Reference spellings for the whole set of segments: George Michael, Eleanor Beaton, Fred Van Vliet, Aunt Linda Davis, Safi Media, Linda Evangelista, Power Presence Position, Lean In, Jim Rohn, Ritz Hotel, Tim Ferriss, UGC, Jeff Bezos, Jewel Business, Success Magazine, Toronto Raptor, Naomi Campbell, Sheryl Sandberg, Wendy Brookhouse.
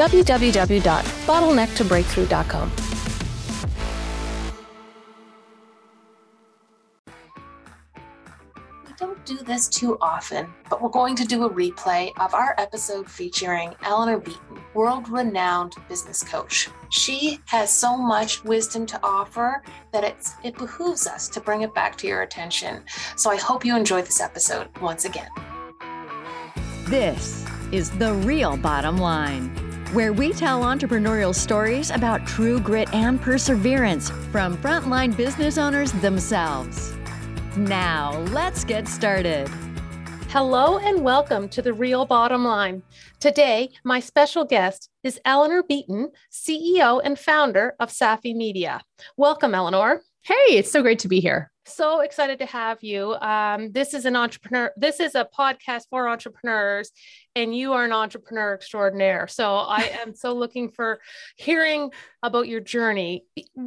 www.bottlenecktobreakthrough.com. Do this too often, but we're going to do a replay of our episode featuring Eleanor Beaton, world-renowned business coach. She has so much wisdom to offer that it behooves us to bring it back to your attention. So I hope you enjoyed this episode once again. This is The Real Bottom Line, where we tell entrepreneurial stories about true grit and perseverance from frontline business owners themselves. Now, let's get started. Hello and welcome to The Real Bottom Line. Today, my special guest is Eleanor Beaton, CEO and founder of Safi Media. Welcome, Eleanor. Hey, it's so great to be here. So excited to have you. This is a podcast for entrepreneurs, and you are an entrepreneur extraordinaire. So I am so looking for hearing about your journey.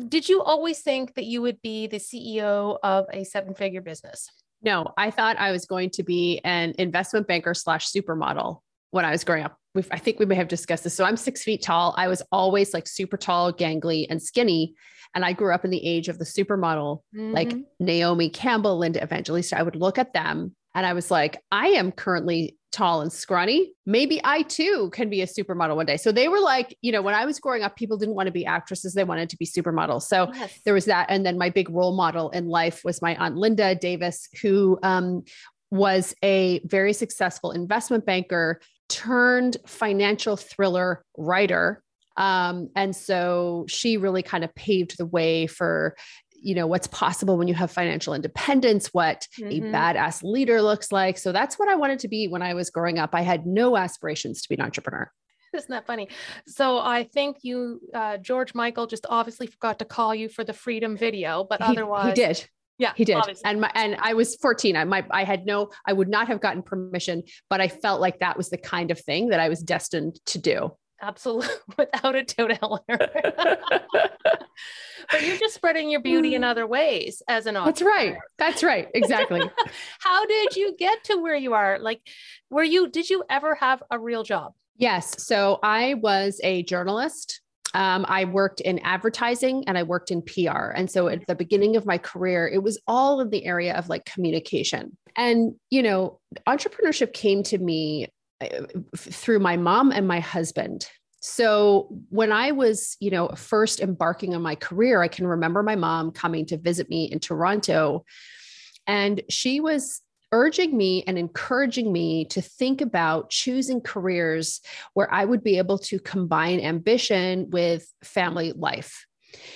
Did you always think that you would be the CEO of a 7-figure business? No, I thought I was going to be an investment banker / supermodel when I was growing up. I think we may have discussed this. So I'm 6 feet tall. I was always like super tall, gangly, and skinny. And I grew up in the age of the supermodel, like Naomi Campbell, Linda Evangelista. I would look at them and I was like, I am currently tall and scrawny. Maybe I too can be a supermodel one day. So they were like, you know, when I was growing up, people didn't want to be actresses. They wanted to be supermodels. So There was that. And then my big role model in life was my Aunt Linda Davis, who was a very successful investment banker turned financial thriller writer. And so she really kind of paved the way for, you know, what's possible when you have financial independence, what a badass leader looks like. So that's what I wanted to be when I was growing up. I had no aspirations to be an entrepreneur. Isn't that funny? So I think you, George Michael just obviously forgot to call you for the Freedom video, but otherwise he did. Yeah, he did. Obviously. And I was 14. I would not have gotten permission, but I felt like that was the kind of thing that I was destined to do. Absolutely. Without a doubt, Eleanor. But you're just spreading your beauty in other ways as an entrepreneur. That's right. Exactly. How did you get to where you are? Like, did you ever have a real job? Yes. So I was a journalist. I worked in advertising and I worked in PR. And so at the beginning of my career, it was all in the area of like communication. And, you know, entrepreneurship came to me through my mom and my husband. So when I was, you know, first embarking on my career, I can remember my mom coming to visit me in Toronto, and she was urging me and encouraging me to think about choosing careers where I would be able to combine ambition with family life.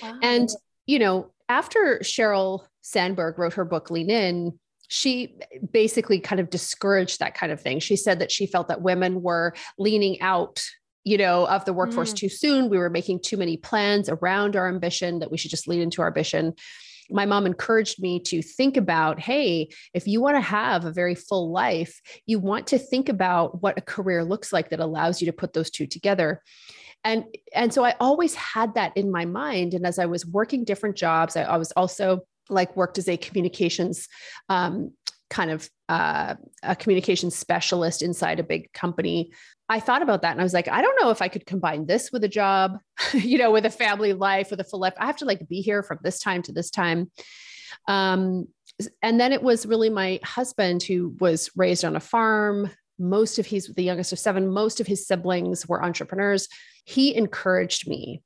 Wow. And, you know, after Sheryl Sandberg wrote her book, Lean In, she basically kind of discouraged that kind of thing. She said that she felt that women were leaning out, you know, of the workforce too soon. We were making too many plans around our ambition, that we should just lean into our ambition. My mom encouraged me to think about, hey, if you want to have a very full life, you want to think about what a career looks like that allows you to put those two together. And so I always had that in my mind. And as I was working different jobs, I was also like worked as a communications, a communications specialist inside a big company. I thought about that and I was like, I don't know if I could combine this with a job, you know, with a family life, with a full life. I have to like be here from this time to this time. And then it was really my husband, who was raised on a farm. He's the youngest of 7. Most of his siblings were entrepreneurs. He encouraged me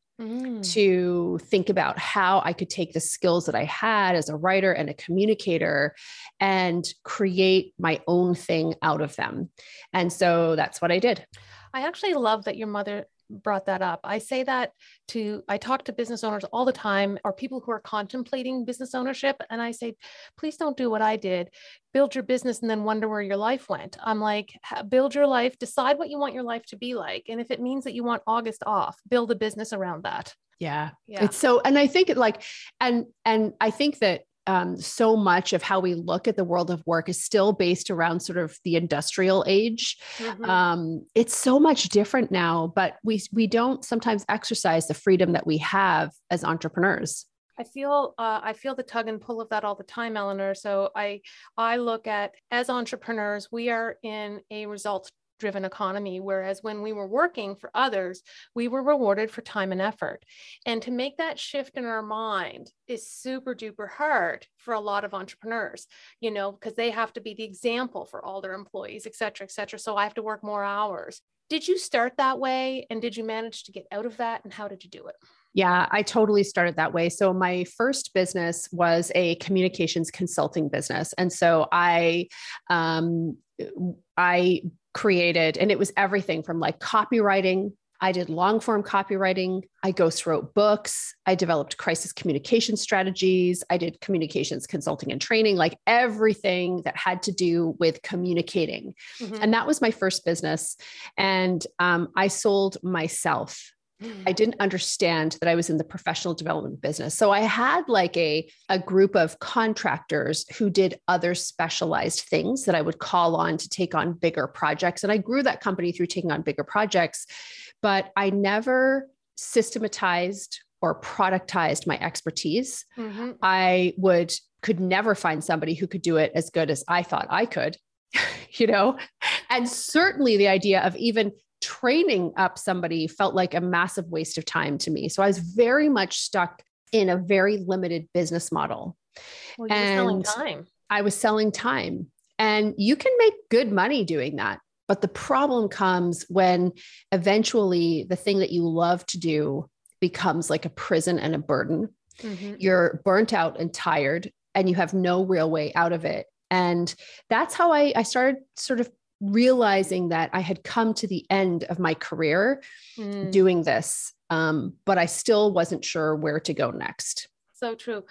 to think about how I could take the skills that I had as a writer and a communicator and create my own thing out of them. And so that's what I did. I actually love that your mother brought that up. I say that to, I talk to business owners all the time, or people who are contemplating business ownership. And I say, please don't do what I did. Build your business and then wonder where your life went. I'm like, build your life, decide what you want your life to be like. And if it means that you want August off, build a business around that. Yeah. It's so, and I think it like, and I think that so much of how we look at the world of work is still based around sort of the industrial age. Mm-hmm. It's so much different now, but we don't sometimes exercise the freedom that we have as entrepreneurs. I feel the tug and pull of that all the time, Eleanor. So I look at, as entrepreneurs, we are in a results-driven economy, whereas when we were working for others, we were rewarded for time and effort. And to make that shift in our mind is super duper hard for a lot of entrepreneurs, you know, because they have to be the example for all their employees, et cetera, et cetera. So I have to work more hours. Did you start that way? And did you manage to get out of that? And how did you do it? Yeah, I totally started that way. So my first business was a communications consulting business. And so I created, and it was everything from like copywriting. I did long form copywriting. I ghostwrote books. I developed crisis communication strategies. I did communications consulting and training, like everything that had to do with communicating. Mm-hmm. And that was my first business. And I sold myself. I didn't understand that I was in the professional development business. So I had like a group of contractors who did other specialized things that I would call on to take on bigger projects. And I grew that company through taking on bigger projects, but I never systematized or productized my expertise. Mm-hmm. I could never find somebody who could do it as good as I thought I could, you know, and certainly the idea of even training up somebody felt like a massive waste of time to me. So I was very much stuck in a very limited business model. Well, you were selling time. I was selling time, and you can make good money doing that. But the problem comes when eventually the thing that you love to do becomes like a prison and a burden. Mm-hmm. You're burnt out and tired, and you have no real way out of it. And that's how I started sort of realizing that I had come to the end of my career doing this, but I still wasn't sure where to go next. So true.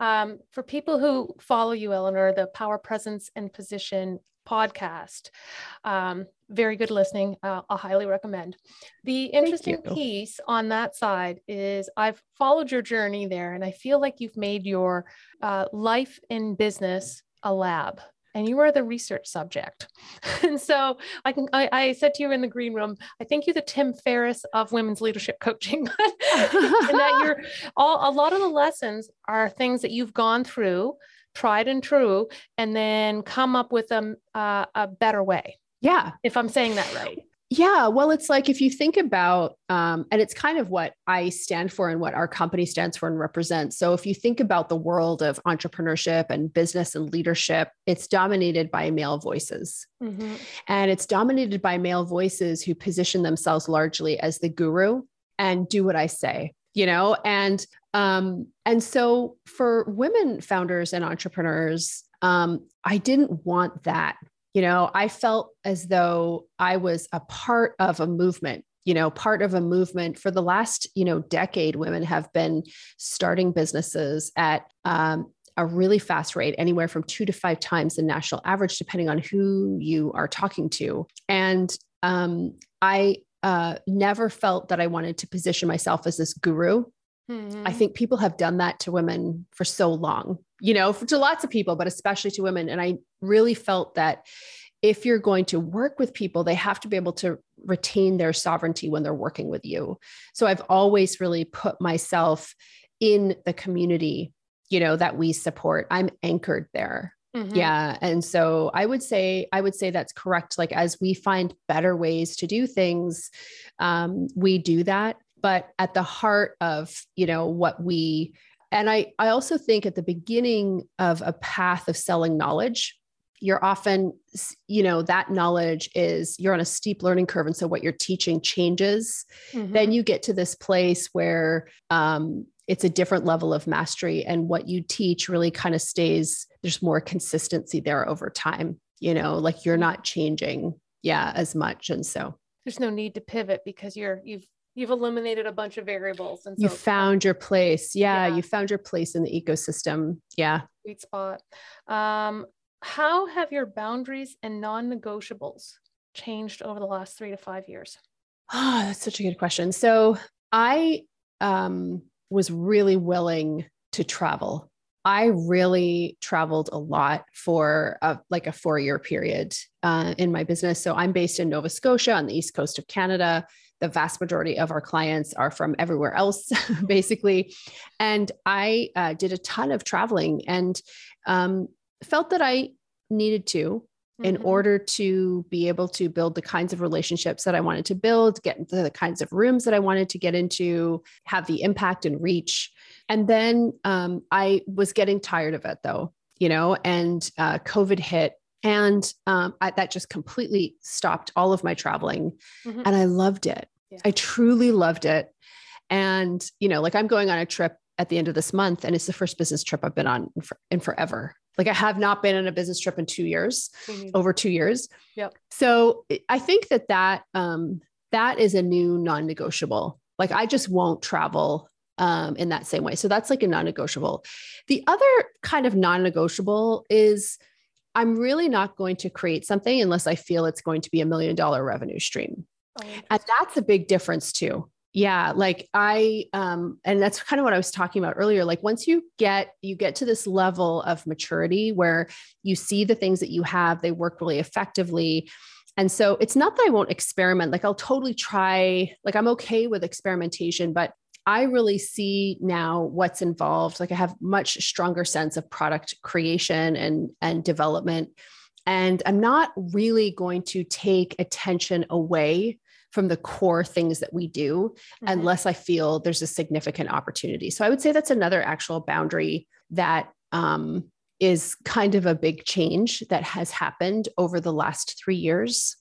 For people who follow you, Eleanor, the Power Presence and Position podcast, very good listening. I'll highly recommend. The interesting piece on that side is I've followed your journey there, and I feel like you've made your life in business a lab. And you are the research subject. And so I said to you in the green room, I think you're the Tim Ferriss of women's leadership coaching. And that a lot of the lessons are things that you've gone through, tried and true, and then come up with a better way. Yeah. If I'm saying that right. Yeah. Well, it's like, if you think about, and it's kind of what I stand for and what our company stands for and represents. So if you think about the world of entrepreneurship and business and leadership, it's dominated by male voices. Mm-hmm. And it's dominated by male voices who position themselves largely as the guru and do what I say, you know? And so for women founders and entrepreneurs, I didn't want that. You know, I felt as though I was a part of a movement, you know, part of a movement for the last, you know, decade. Women have been starting businesses at a really fast rate, anywhere from 2 to 5 times the national average, depending on who you are talking to. And I never felt that I wanted to position myself as this guru. Mm-hmm. I think people have done that to women for so long, you know, to lots of people, but especially to women. And I really felt that if you're going to work with people, they have to be able to retain their sovereignty when they're working with you. So I've always really put myself in the community, you know, that we support. I'm anchored there. Mm-hmm. Yeah. And so I would say that's correct. Like, as we find better ways to do things, we do that. But at the heart of, you know, what we, and I also think at the beginning of a path of selling knowledge, you're often, you know, that knowledge is, you're on a steep learning curve. And so what you're teaching changes. Mm-hmm. Then you get to this place where it's a different level of mastery, and what you teach really kind of stays, there's more consistency there over time, you know, like you're not changing as much. And so there's no need to pivot because you've You've eliminated a bunch of variables. And so you found your place. Yeah. You found your place in the ecosystem. Yeah. Sweet spot. How have your boundaries and non-negotiables changed over the last 3 to 5 years? Oh, that's such a good question. So I was really willing to travel. I really traveled a lot for like a 4-year period in my business. So I'm based in Nova Scotia on the East Coast of Canada. The vast majority of our clients are from everywhere else, basically. And I did a ton of traveling and felt that I needed to in order to be able to build the kinds of relationships that I wanted to build, get into the kinds of rooms that I wanted to get into, have the impact and reach. And then I was getting tired of it though, you know, and COVID hit and that just completely stopped all of my traveling. And I loved it. Yeah. I truly loved it. And, you know, like I'm going on a trip at the end of this month and it's the first business trip I've been on in forever. Like I have not been on a business trip in 2 years, over 2 years. Yep. So I think that that is a new non-negotiable. Like I just won't travel in that same way. So that's like a non-negotiable. The other kind of non-negotiable is I'm really not going to create something unless I feel it's going to be $1 million revenue stream. Oh, and that's a big difference too. Yeah. Like I, and that's kind of what I was talking about earlier. Like once you get to this level of maturity where you see the things that you have, they work really effectively. And so it's not that I won't experiment. Like I'll totally try, like I'm okay with experimentation, but I really see now what's involved. Like I have much stronger sense of product creation and development. And I'm not really going to take attention away from the core things that we do, unless I feel there's a significant opportunity. So I would say that's another actual boundary that is kind of a big change that has happened over the last 3 years.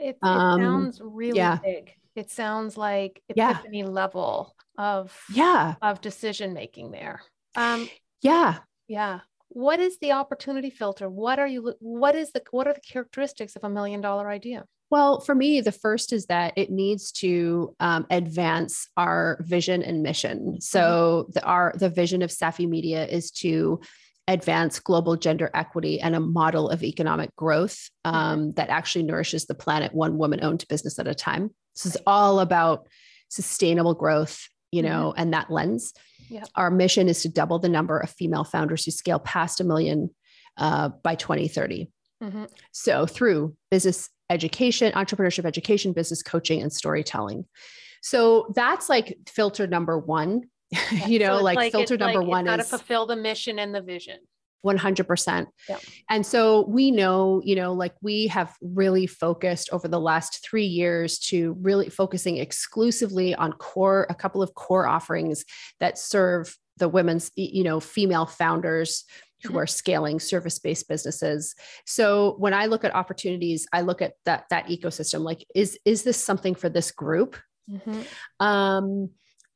It sounds really big. It sounds like epiphany level of decision-making there. What is the opportunity filter? What are the characteristics of $1 million idea? Well, for me, the first is that it needs to advance our vision and mission. So the vision of Safi Media is to advance global gender equity and a model of economic growth that actually nourishes the planet, one woman-owned business at a time. So it's all about sustainable growth, you know, and that lens. Yep. Our mission is to double the number of female founders who scale past 1 million by 2030. So through business education, entrepreneurship education, business coaching, and storytelling. So that's like filter number one, you know, so like filter number one is gotta fulfill the mission and the vision. 100%. And so we know, you know, like we have really focused over the last 3 years to really focusing exclusively on a couple of core offerings that serve the women's, you know, female founders who are scaling service-based businesses. So when I look at opportunities, I look at that ecosystem, like, is this something for this group?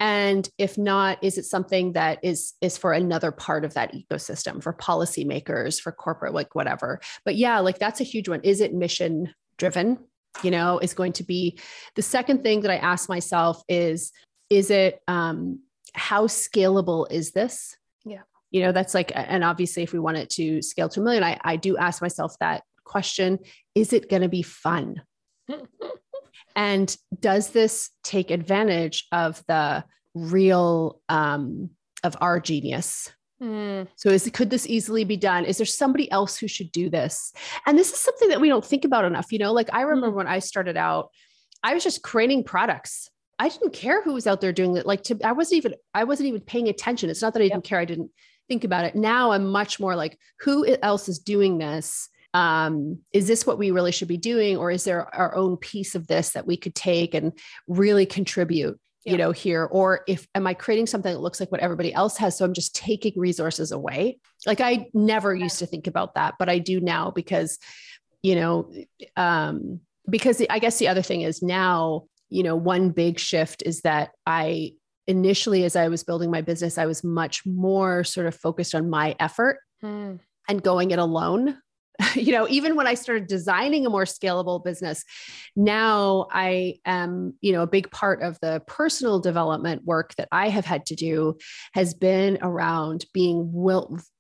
And if not, is it something that is for another part of that ecosystem, for policymakers, for corporate, like whatever. But yeah, like that's a huge one. Is it mission driven? You know, is going to be the second thing that I ask myself is it, how scalable is this? Yeah. You know, that's like, and obviously if we want it to scale to 1 million, I do ask myself that question, is it going to be fun? And does this take advantage of the real, of our genius? So could this easily be done? Is there somebody else who should do this? And this is something that we don't think about enough. You know, like I remember when I started out, I was just creating products. I didn't care who was out there doing it. Like I wasn't even paying attention. It's not that I didn't care. I didn't think about it. Now I'm much more like, who else is doing this? Is this what we really should be doing? Or is there our own piece of this that we could take and really contribute, you know, here? Or am I creating something that looks like what everybody else has? So I'm just taking resources away. Like I never used to think about that, but I do now because, you know, I guess the other thing is now, you know, one big shift is that I initially, as I was building my business, I was much more sort of focused on my effort and going it alone you know, even when I started designing a more scalable business, now I am, you know, a big part of the personal development work that I have had to do has been around being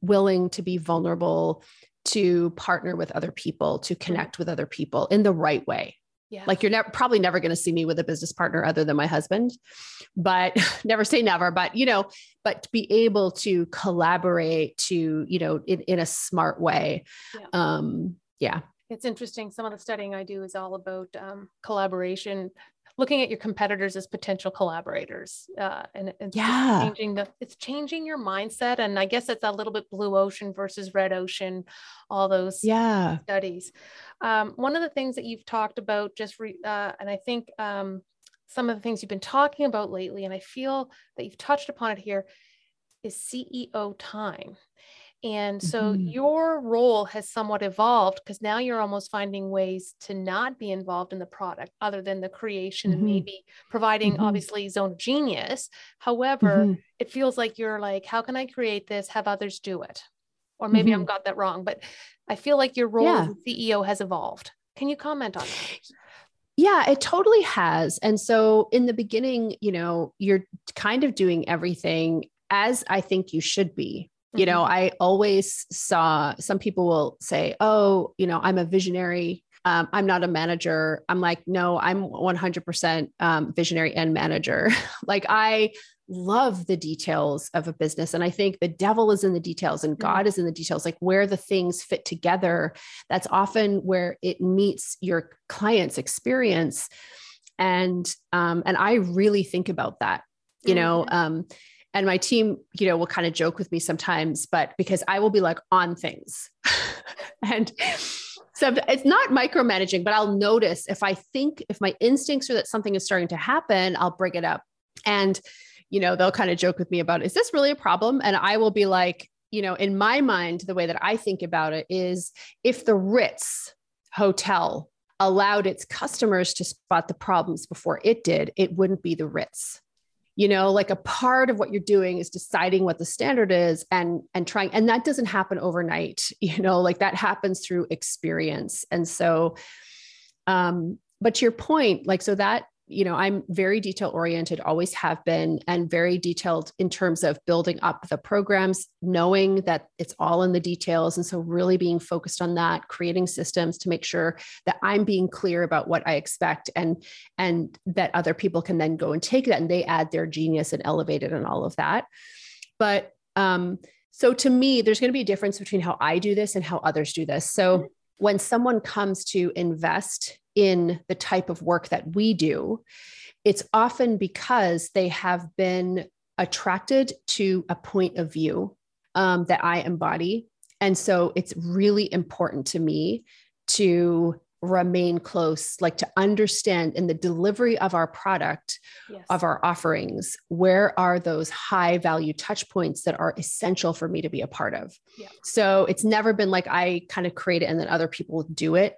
willing to be vulnerable, to partner with other people, to connect with other people in the right way. Yeah. Like you're probably never going to see me with a business partner other than my husband, but never say never, but, you know, but to be able to collaborate to, you know, in a smart way. Yeah. Yeah. It's interesting. Some of the studying I do is all about collaboration, looking at your competitors as potential collaborators and yeah. It's changing your mindset. And I guess it's a little bit blue ocean versus red ocean, all those yeah. studies. One of the things that you've talked about and I think some of the things you've been talking about lately, and I feel that you've touched upon it here, is CEO time. And so mm-hmm. your role has somewhat evolved because now you're almost finding ways to not be involved in the product other than the creation mm-hmm. and maybe providing mm-hmm. obviously zone of genius. However, mm-hmm. it feels like you're like, how can I create this? Have others do it? Or maybe mm-hmm. I've got that wrong, but I feel like your role yeah. as CEO has evolved. Can you comment on that? Yeah, it totally has. And so in the beginning, you know, you're kind of doing everything as I think you should be. You know, I always saw some people will say, oh, you know, I'm a visionary. I'm not a manager. I'm like, no, I'm 100% visionary and manager. Like I love the details of a business. And I think the devil is in the details and God is in the details, like where the things fit together. That's often where it meets your client's experience. And I really think about that, you know, and my team, you know, will kind of joke with me sometimes, but because I will be like on things and so it's not micromanaging, but I'll notice if my instincts are that something is starting to happen, I'll bring it up and, you know, they'll kind of joke with me about, is this really a problem? And I will be like, you know, in my mind, the way that I think about it is if the Ritz Hotel allowed its customers to spot the problems before it did, it wouldn't be the Ritz. You know, like a part of what you're doing is deciding what the standard is and trying, and that doesn't happen overnight, you know, like that happens through experience. And so, but to your point, like, so that, you know, I'm very detail oriented, always have been, and very detailed in terms of building up the programs, knowing that it's all in the details. And so really being focused on that, creating systems to make sure that I'm being clear about what I expect and that other people can then go and take that and they add their genius and elevate it and all of that. But, so to me, there's going to be a difference between how I do this and how others do this. So mm-hmm. when someone comes to invest in the type of work that we do, it's often because they have been attracted to a point of view that I embody. And so it's really important to me to remain close, like to understand in the delivery of our product, yes. of our offerings, where are those high value touch points that are essential for me to be a part of. Yeah. So it's never been like I kind of create it and then other people do it.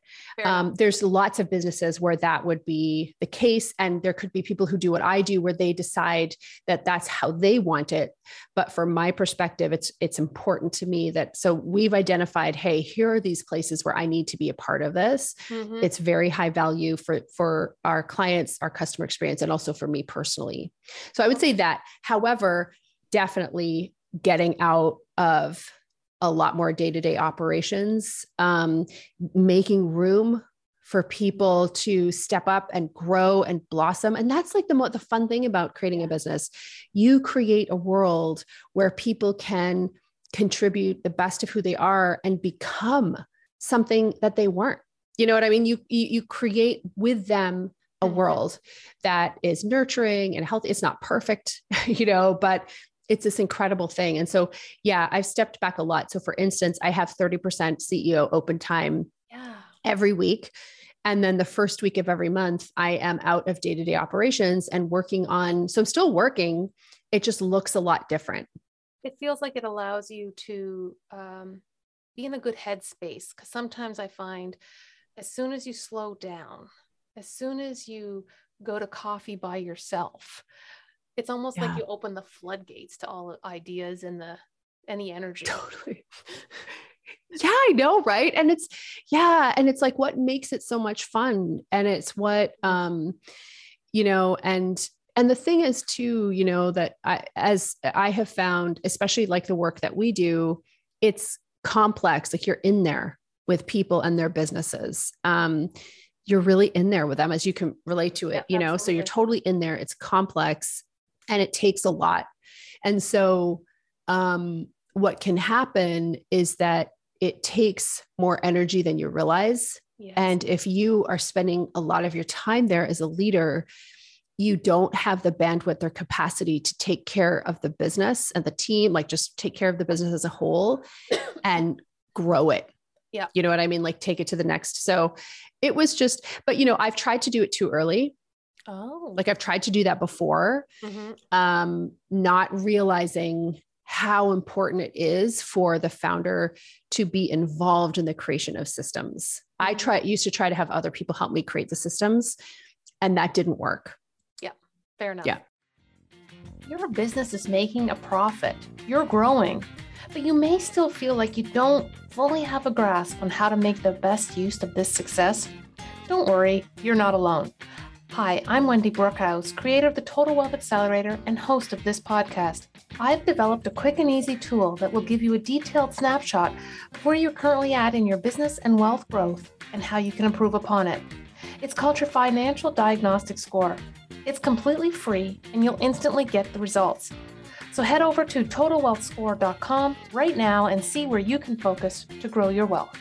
There's lots of businesses where that would be the case. And there could be people who do what I do, where they decide that that's how they want it. But from my perspective, it's important to me that, so we've identified, hey, here are these places where I need to be a part of this. Mm-hmm. It's very high value for our clients, our customer experience, and also for me personally. So I would say that, however, definitely getting out of a lot more day-to-day operations, making room for people to step up and grow and blossom. And that's like the fun thing about creating a business. You create a world where people can contribute the best of who they are and become something that they weren't. You know what I mean? You create with them a world that is nurturing and healthy. It's not perfect, you know, but it's this incredible thing. And so, yeah, I've stepped back a lot. So for instance, I have 30% CEO open time every week. And then the first week of every month, I am out of day-to-day operations and working on, so I'm still working. It just looks a lot different. It feels like it allows you to be in a good headspace. Cause sometimes I find as soon as you slow down, as soon as you go to coffee by yourself, it's almost like you open the floodgates to all the ideas and the energy. Totally. Yeah, I know. Right. And it's, yeah. And it's like, what makes it so much fun? And it's what, you know, and the thing is too, you know, that as I have found, especially like the work that we do, it's complex. Like you're in there with people and their businesses. You're really in there with them as you can relate to it, yeah, you know, absolutely. So you're totally in there. It's complex and it takes a lot. And so, what can happen is that it takes more energy than you realize. Yes. And if you are spending a lot of your time there as a leader, you don't have the bandwidth or capacity to take care of the business and the team, like just take care of the business as a whole and grow it. Yeah. You know what I mean? Like take it to the next. So it was just, but you know, I've tried to do it too early. Oh, like I've tried to do that before, not realizing how important it is for the founder to be involved in the creation of systems. I used to try to have other people help me create the systems, and that didn't work. Yeah, fair enough. Yeah. Your business is making a profit. You're growing, but you may still feel like you don't fully have a grasp on how to make the best use of this success. Don't worry, you're not alone. Hi, I'm Wendy Brookhouse, creator of the Total Wealth Accelerator and host of this podcast. I've developed a quick and easy tool that will give you a detailed snapshot of where you're currently at in your business and wealth growth and how you can improve upon it. It's called your Financial Diagnostic Score. It's completely free and you'll instantly get the results. So head over to totalwealthscore.com right now and see where you can focus to grow your wealth.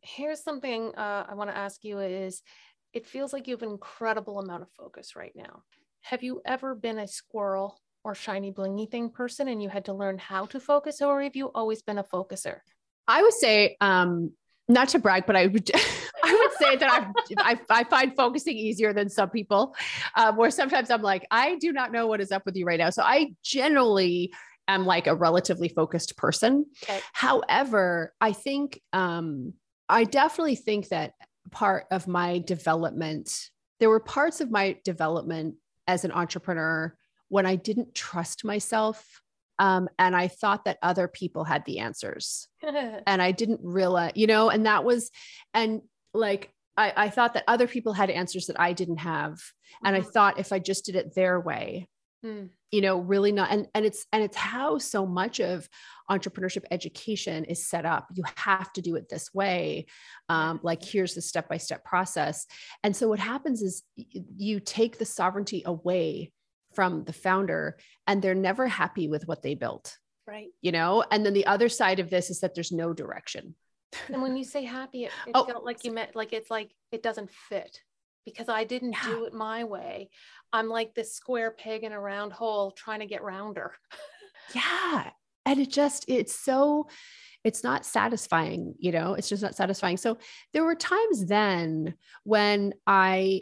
Here's something I want to ask you is, it feels like you have an incredible amount of focus right now. Have you ever been a squirrel or shiny blingy thing person and you had to learn how to focus, or have you always been a focuser? I would say, not to brag, but I would say that I find focusing easier than some people, where sometimes I'm like, I do not know what is up with you right now. So I generally am like a relatively focused person. Okay. However, I definitely think that there were parts of my development as an entrepreneur when I didn't trust myself. And I thought that other people had the answers and I didn't realize, you know, and that was, and like, I thought that other people had answers that I didn't have. Mm-hmm. And I thought if I just did it their way, you know, really not. And it's how so much of entrepreneurship education is set up. You have to do it this way. Like here's the step-by-step process. And so what happens is you take the sovereignty away from the founder and they're never happy with what they built. Right. You know? And then the other side of this is that there's no direction. And when you say happy, it felt like you meant like, it's like, it doesn't fit. Because I didn't do it my way. I'm like this square peg in a round hole trying to get rounder. Yeah. And it's not satisfying, you know, it's just not satisfying. So there were times then when I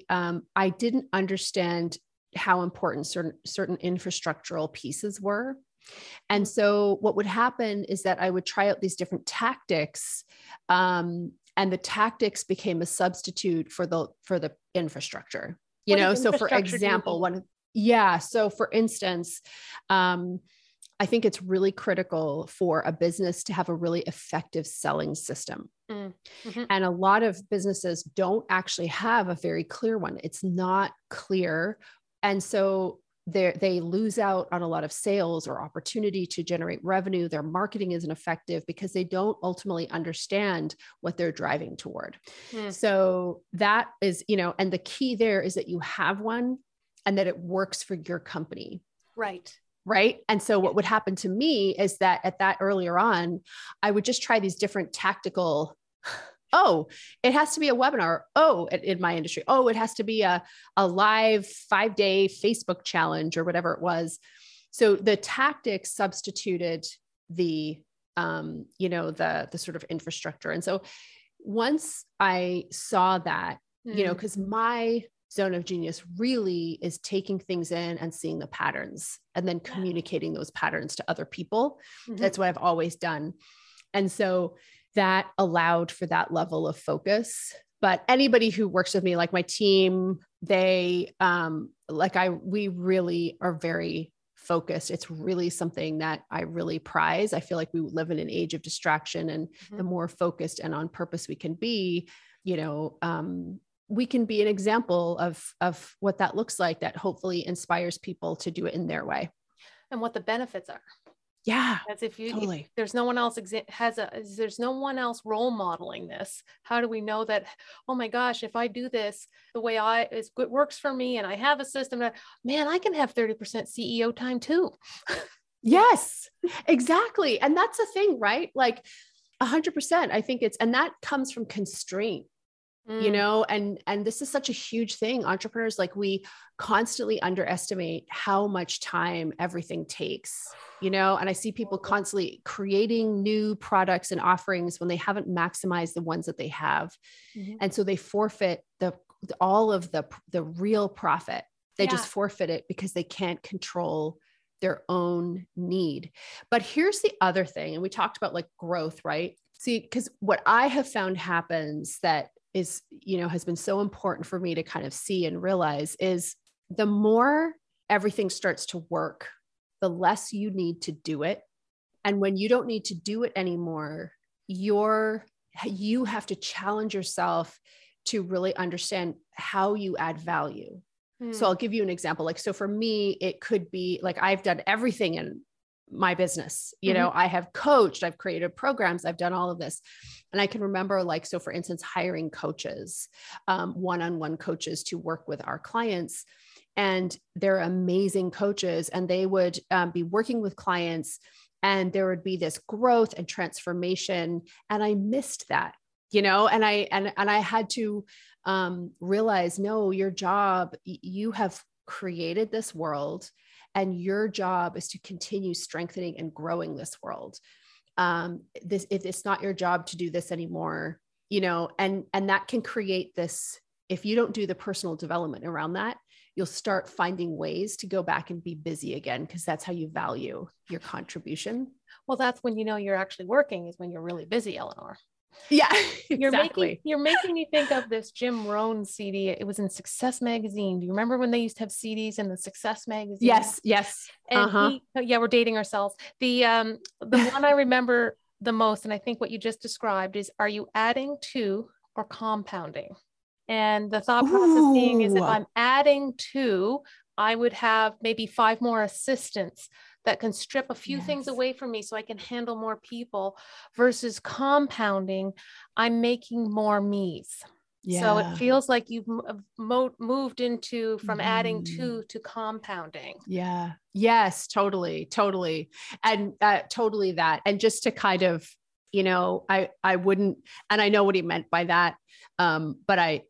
didn't understand how important certain infrastructural pieces were. And so what would happen is that I would try out these different tactics, and the tactics became a substitute for the infrastructure, you know? So for example, so for instance, I think it's really critical for a business to have a really effective selling system. Mm-hmm. And a lot of businesses don't actually have a very clear one. It's not clear. And so they lose out on a lot of sales or opportunity to generate revenue. Their marketing isn't effective because they don't ultimately understand what they're driving toward. Mm. So that is, you know, and the key there is that you have one and that it works for your company. Right. Right. And so what would happen to me is that earlier on, I would just try these different tactical it has to be a webinar. In my industry. It has to be a live 5-day Facebook challenge or whatever it was. So the tactics substituted the sort of infrastructure. And so once I saw that, you know, 'cause my zone of genius really is taking things in and seeing the patterns and then communicating those patterns to other people. Mm-hmm. That's what I've always done. And so that allowed for that level of focus. But anybody who works with me, like my team, we really are very focused. It's really something that I really prize. I feel like we live in an age of distraction, and the more focused and on purpose we can be, you know, we can be an example of what that looks like, that hopefully inspires people to do it in their way. And what the benefits are. Yeah. As if you, totally. If there's no one else there's no one else role modeling this. How do we know that, oh my gosh, if I do this the way it works for me and I have a system that, man, I can have 30% CEO time too. Yes, exactly. And that's the thing, right? Like 100%, I think and that comes from constraint. You know, and this is such a huge thing. Entrepreneurs, like, we constantly underestimate how much time everything takes, you know, and I see people constantly creating new products and offerings when they haven't maximized the ones that they have. Mm-hmm. And so they forfeit all of the real profit. They just forfeit it because they can't control their own need. But here's the other thing. And we talked about like growth, right? See, because what I have found happens that is, you know, has been so important for me to kind of see and realize is the more everything starts to work, the less you need to do it. And when you don't need to do it anymore, you have to challenge yourself to really understand how you add value. So I'll give you an example. Like, so for me, it could be like, I've done everything in my business. You know, I have coached, I've created programs, I've done all of this. And I can remember, like, so for instance, hiring coaches, one-on-one coaches to work with our clients, and they're amazing coaches. And they would be working with clients, and there would be this growth and transformation. And I missed that, you know, and I had to realize, no, your job, you have created this world, and your job is to continue strengthening and growing this world. It's not your job to do this anymore, you know, and that can create this, if you don't do the personal development around that, you'll start finding ways to go back and be busy again, because that's how you value your contribution. Well, that's when, you know, you're actually working, is when you're really busy, Eleanor. Yeah, exactly. You're making me think of this Jim Rohn CD. It was in Success Magazine. Do you remember when they used to have CDs in the Success Magazine? Yes, yes. And we're dating ourselves. The one I remember the most, and I think what you just described is, are you adding to or compounding? And the thought process being is, if I'm adding to, I would have maybe 5 more assistants that can strip a few things away from me so I can handle more people, versus compounding, I'm making more me's. Yeah. So it feels like you've moved into from adding to compounding. Yeah. Yes, totally. And totally that. And just to kind of, you know, I wouldn't, and I know what he meant by that. But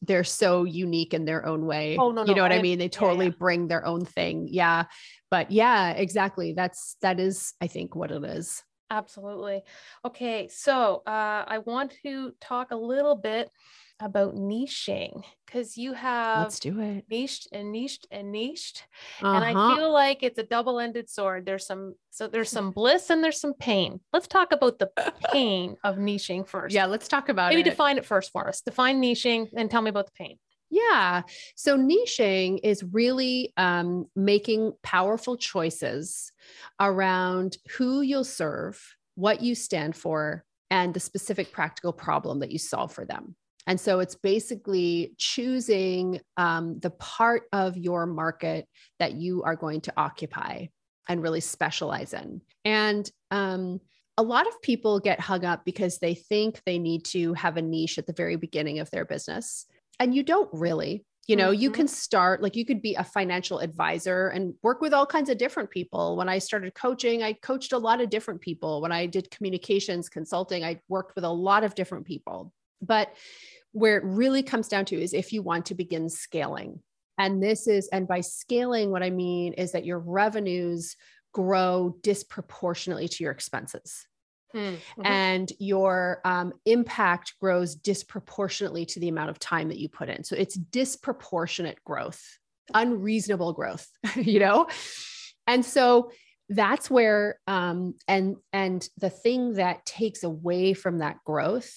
they're so unique in their own way. Oh, no, you know what I mean? They totally bring their own thing. Yeah. But yeah, exactly. That is, I think, what it is. Absolutely. Okay. So, I want to talk a little bit about niching, because you have niched. And I feel like it's a double-ended sword. There's some bliss and there's some pain. Let's talk about the pain of niching first. Yeah. Let's talk about Maybe define it first for us. Define niching and tell me about the pain. Yeah. So niching is really making powerful choices around who you'll serve, what you stand for, and the specific practical problem that you solve for them. And so it's basically choosing the part of your market that you are going to occupy and really specialize in. And a lot of people get hung up because they think they need to have a niche at the very beginning of their business. And you don't really, you know, you can start, like, you could be a financial advisor and work with all kinds of different people. When I started coaching, I coached a lot of different people. When I did communications consulting, I worked with a lot of different people. But where it really comes down to is if you want to begin scaling. And by scaling, what I mean is that your revenues grow disproportionately to your expenses. And your impact grows disproportionately to the amount of time that you put in. So it's disproportionate growth, unreasonable growth, you know? And so that's where, and the thing that takes away from that growth,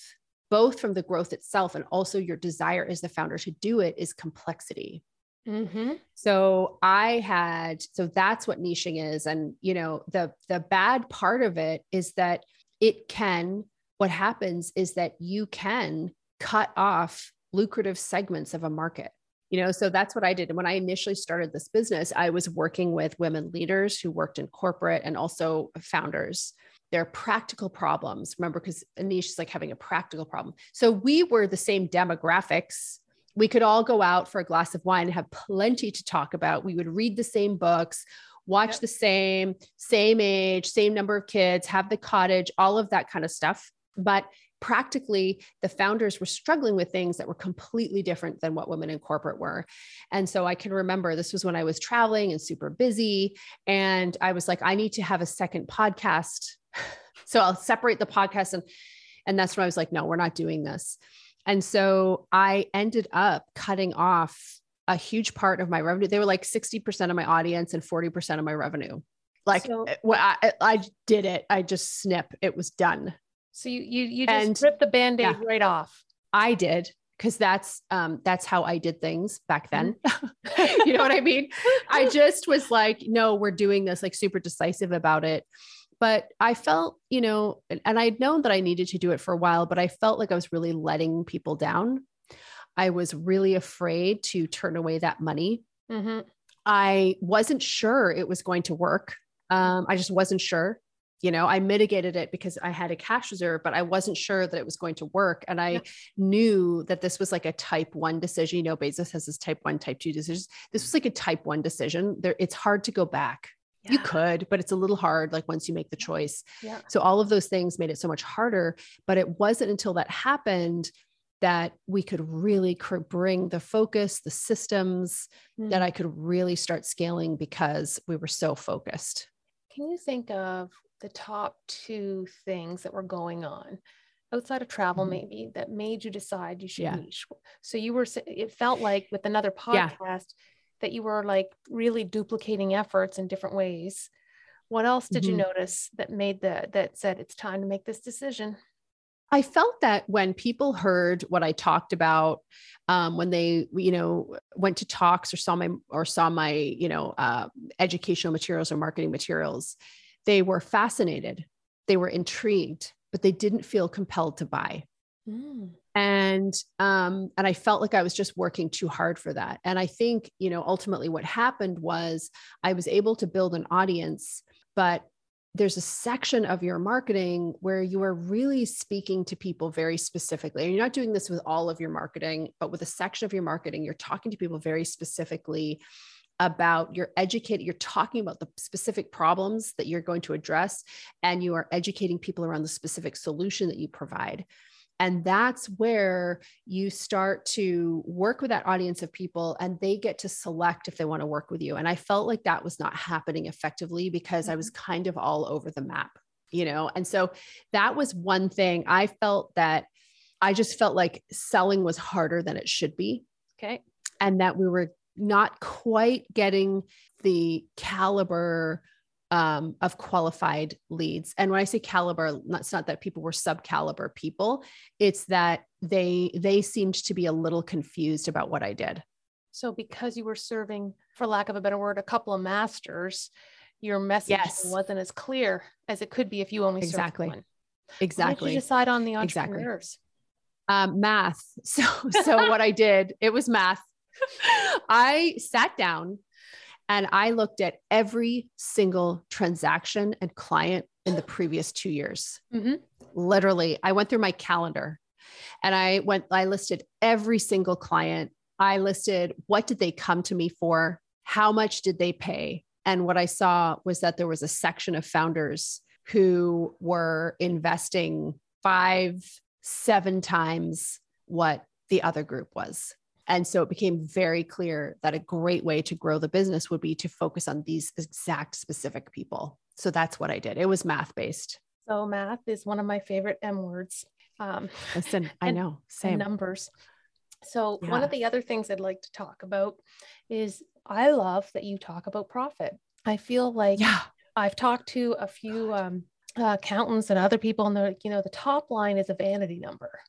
both from the growth itself and also your desire as the founder to do it, is complexity. Mm-hmm. So that's what niching is. And, you know, the bad part of it is that what happens is that you can cut off lucrative segments of a market. You know, so that's what I did. And when I initially started this business, I was working with women leaders who worked in corporate and also founders. Their practical problems, remember, because a niche is like having a practical problem. So we were the same demographics. We could all go out for a glass of wine and have plenty to talk about. We would read the same books, watch the same age, same number of kids, have the cottage, all of that kind of stuff. But practically, the founders were struggling with things that were completely different than what women in corporate were. And so I can remember this was when I was traveling and super busy. And I was like, I need to have a second podcast. So I'll separate the podcast. And that's when I was like, no, we're not doing this. And so I ended up cutting off a huge part of my revenue. They were like 60% of my audience and 40% of my revenue. Like I did it. I just snip. It was done. So you just ripped the Band-Aid right off. I did. Cause that's how I did things back then. You know what I mean? I just was like, no, we're doing this, like super decisive about it. But I felt, you know, and I'd known that I needed to do it for a while, but I felt like I was really letting people down. I was really afraid to turn away that money. Mm-hmm. I wasn't sure it was going to work. I just wasn't sure. You know, I mitigated it because I had a cash reserve, but I wasn't sure that it was going to work. And I knew that this was like a type 1 decision. You know, Bezos has this type 1, type 2 decisions. This was like a type 1 decision. It's hard to go back. Yeah. You could, but it's a little hard. Like once you make the choice. Yeah. So all of those things made it so much harder, but it wasn't until that happened that we could really bring the focus, the systems that I could really start scaling because we were so focused. Can you think of the top 2 things that were going on outside of travel, maybe that made you decide you should niche? So it felt like with another podcast that you were like really duplicating efforts in different ways. What else did you notice that made that said, it's time to make this decision? I felt that when people heard what I talked about, when they, you know, went to talks or saw my, you know, educational materials or marketing materials, they were fascinated, they were intrigued, but they didn't feel compelled to buy. Mm. And I felt like I was just working too hard for that. And I think, you know, ultimately what happened was I was able to build an audience, but there's a section of your marketing where you are really speaking to people very specifically. And you're not doing this with all of your marketing, but with a section of your marketing, you're talking to people very specifically about you're talking about the specific problems that you're going to address, and you are educating people around the specific solution that you provide. And that's where you start to work with that audience of people, and they get to select if they want to work with you. And I felt like that was not happening effectively because I was kind of all over the map, you know? And so that was one thing I felt that I just felt like selling was harder than it should be. Okay. And that we were not quite getting the caliber of qualified leads. And when I say caliber, it's not that people were sub-caliber people. It's that they seemed to be a little confused about what I did. So because you were serving, for lack of a better word, a couple of masters, your message wasn't as clear as it could be if you only served one. Exactly. Why did you decide on the entrepreneurs? Math. So what I did, it was math. I sat down and I looked at every single transaction and client in the previous 2 years. Mm-hmm. Literally, I went through my calendar and I listed every single client. I listed what did they come to me for? How much did they pay? And what I saw was that there was a section of founders who were investing 5-7 times what the other group was. And so it became very clear that a great way to grow the business would be to focus on these exact specific people. So that's what I did. It was math-based. So math is one of my favorite M words. Listen, I know. Same. Numbers. So one of the other things I'd like to talk about is I love that you talk about profit. I feel like I've talked to a few accountants and other people, and they're like, you know, the top line is a vanity number.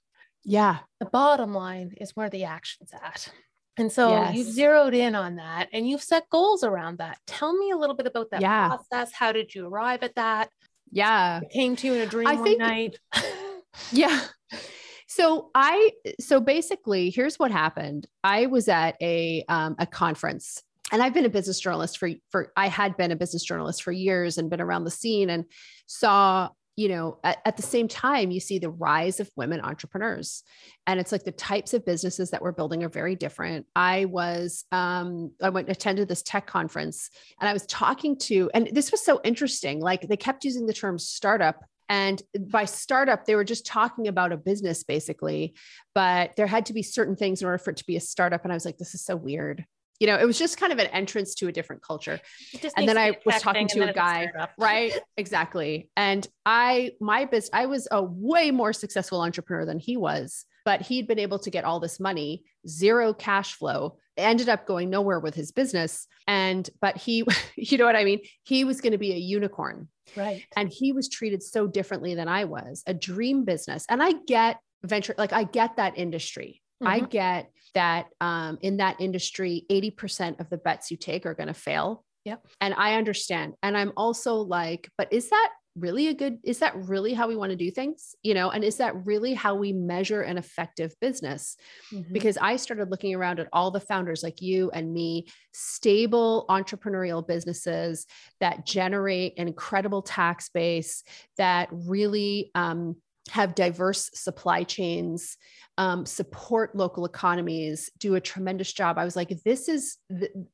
Yeah. The bottom line is where the action's at. And so you've zeroed in on that and you've set goals around that. Tell me a little bit about that process. How did you arrive at that? Yeah. It came to you in a dream one night. Yeah. So basically here's what happened. I was at a conference, and I've been a business journalist for years and been around the scene, and saw, you know, at the same time, you see the rise of women entrepreneurs, and it's like the types of businesses that we're building are very different. I was, attended this tech conference, and I was talking to, and this was so interesting. Like, they kept using the term startup, and by startup, they were just talking about a business basically, but there had to be certain things in order for it to be a startup. And I was like, this is so weird. You know, it was just kind of an entrance to a different culture. And then I was talking to a guy, right? Exactly. And I was a way more successful entrepreneur than he was, but he'd been able to get all this money, zero cash flow, ended up going nowhere with his business. But he, you know what I mean? He was going to be a unicorn. Right. And he was treated so differently than I was, a dream business. And I get I get that industry. Mm-hmm. I get that in that industry, 80% of the bets you take are going to fail. Yep. And I understand. And I'm also like, but is that really how we want to do things? You know, and is that really how we measure an effective business? Mm-hmm. Because I started looking around at all the founders like you and me, stable entrepreneurial businesses that generate an incredible tax base, that really, have diverse supply chains, support local economies, do a tremendous job. I was like, this is, so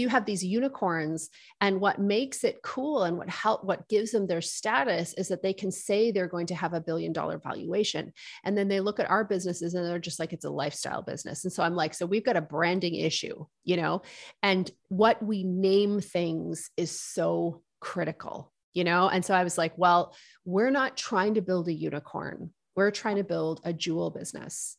you have these unicorns, and what makes it cool and what gives them their status is that they can say they're going to have $1 billion valuation. And then they look at our businesses and they're just like, it's a lifestyle business. And so I'm like, so we've got a branding issue, and what we name things is so critical. And so I was like, well, we're not trying to build a unicorn. We're trying to build a jewel business.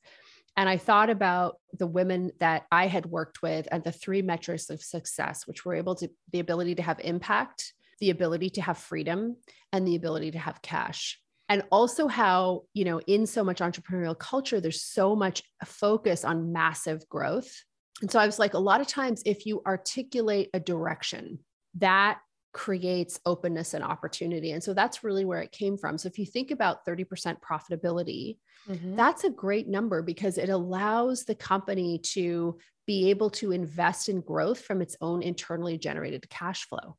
And I thought about the women that I had worked with and the three metrics of success, which were the ability to have impact, the ability to have freedom, and the ability to have cash. And also how, in so much entrepreneurial culture, there's so much focus on massive growth. And so I was like, a lot of times, if you articulate a direction, that creates openness and opportunity. And so that's really where it came from. So if you think about 30% profitability, that's a great number because it allows the company to be able to invest in growth from its own internally generated cash flow,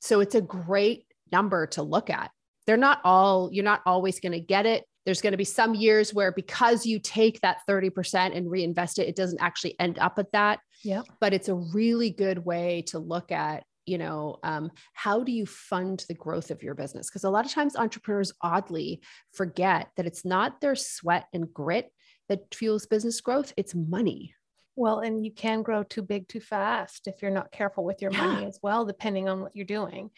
So it's a great number to look at. You're not always going to get it. There's going to be some years where, because you take that 30% and reinvest it, it doesn't actually end up at that. Yeah. But it's a really good way to look at, how do you fund the growth of your business? Because a lot of times entrepreneurs oddly forget that it's not their sweat and grit that fuels business growth, it's money. Well, and you can grow too big too fast if you're not careful with your money as well, depending on what you're doing.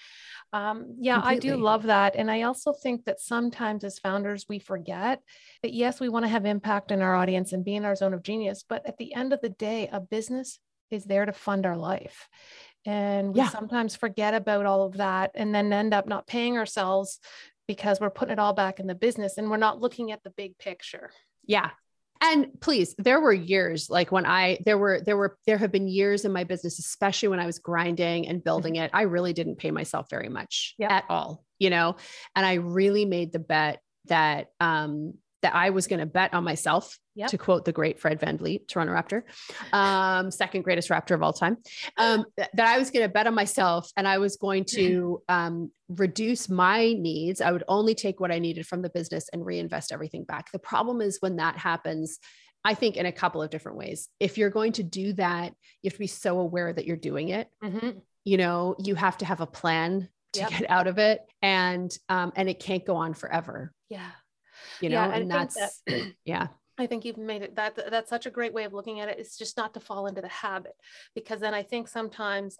Completely. I do love that. And I also think that sometimes as founders, we forget that, yes, we want to have impact in our audience and be in our zone of genius. But at the end of the day, a business is there to fund our life. And we sometimes forget about all of that and then end up not paying ourselves because we're putting it all back in the business and we're not looking at the big picture. Yeah. And please, there were years like when there have been years in my business, especially when I was grinding and building it, I really didn't pay myself very much at all, and I really made the bet that, that I was going to bet on myself, to quote the great Fred Van Vliet, Toronto Raptor, second greatest Raptor of all time, that I was going to bet on myself and I was going to reduce my needs. I would only take what I needed from the business and reinvest everything back. The problem is when that happens, I think in a couple of different ways, if you're going to do that, you have to be so aware that you're doing it. Mm-hmm. You have to have a plan to get out of it, and it can't go on forever. Yeah. I think you've made it that's such a great way of looking at it. It's just not to fall into the habit, because then I think sometimes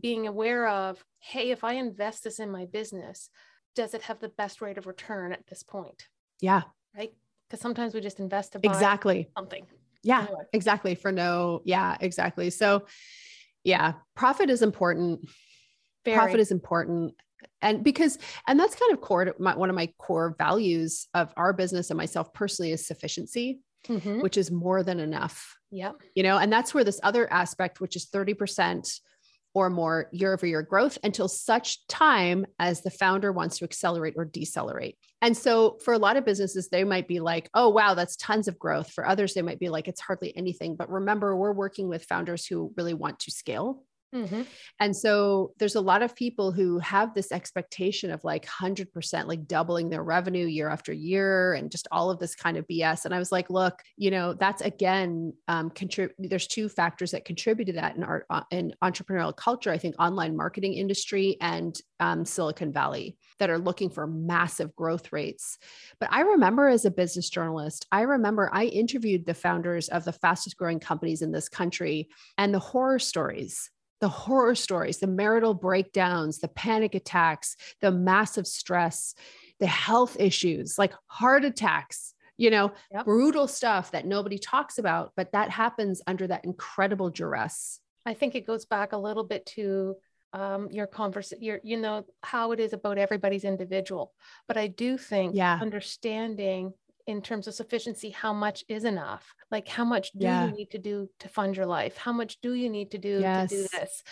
being aware of, hey, if I invest this in my business, does it have the best rate of return at this point? Yeah. Right. Because sometimes we just invest to buy something. Yeah, anyway. Exactly. Yeah, exactly. So yeah, profit is important. Profit is important. And that's kind of one of my core values of our business and myself personally is sufficiency. mm-hmm. which is more than enough. Yeah. You know, and that's where this other aspect, which is 30% or more year-over-year growth until such time as the founder wants to accelerate or decelerate. And so for a lot of businesses, they might be like, oh, wow, that's tons of growth. For others, they might be like, it's hardly anything. But remember, we're working with founders who really want to scale. Mm-hmm. And so there's a lot of people who have this expectation of like 100%, like doubling their revenue year after year and just all of this kind of BS. And I was like, look, you know, that's again, there's two factors that contribute to that in our, in entrepreneurial culture. I think online marketing industry and Silicon Valley that are looking for massive growth rates. But I remember as a business journalist, I interviewed the founders of the fastest growing companies in this country and the horror stories, the marital breakdowns, the panic attacks, the massive stress, the health issues, like heart attacks, you know, yep. brutal stuff that nobody talks about, but that happens under that incredible duress. I think it goes back a little bit to how it is about everybody's individual, but I do think understanding in terms of sufficiency, how much is enough? Like how much do you need to do to fund your life? How much do you need to do to do this?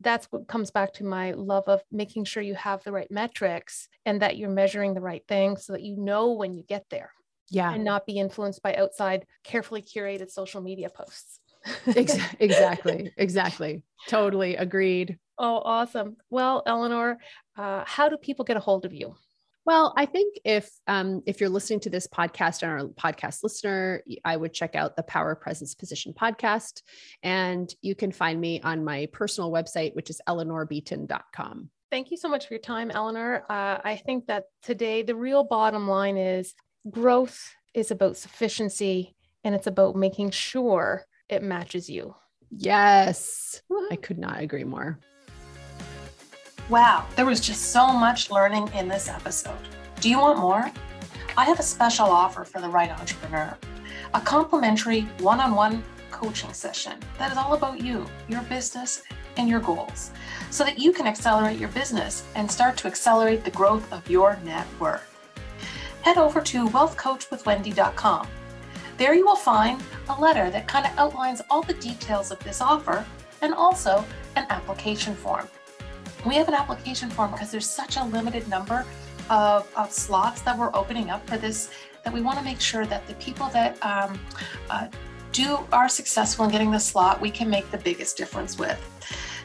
That's what comes back to my love of making sure you have the right metrics and that you're measuring the right thing so that you know when you get there and not be influenced by outside carefully curated social media posts. Exactly. Totally agreed. Oh, awesome. Well, Eleanor, how do people get a hold of you? Well, I think if you're listening to this podcast and are a podcast listener, I would check out the Power Presence Position podcast, and you can find me on my personal website, which is eleanorbeaton.com. Thank you so much for your time, Eleanor. I think that today the real bottom line is growth is about sufficiency, and it's about making sure it matches you. Yes. I could not agree more. Wow, there was just so much learning in this episode. Do you want more? I have a special offer for the right entrepreneur, a complimentary one-on-one coaching session that is all about you, your business, and your goals so that you can accelerate your business and start to accelerate the growth of your net worth. Head over to wealthcoachwithwendy.com. There you will find a letter that kind of outlines all the details of this offer and also an application form. We have an application form because there's such a limited number of slots that we're opening up for this, that we want to make sure that the people that are successful in getting the slot, we can make the biggest difference with.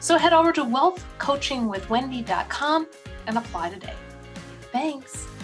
So head over to wealthcoachingwithwendy.com and apply today. Thanks.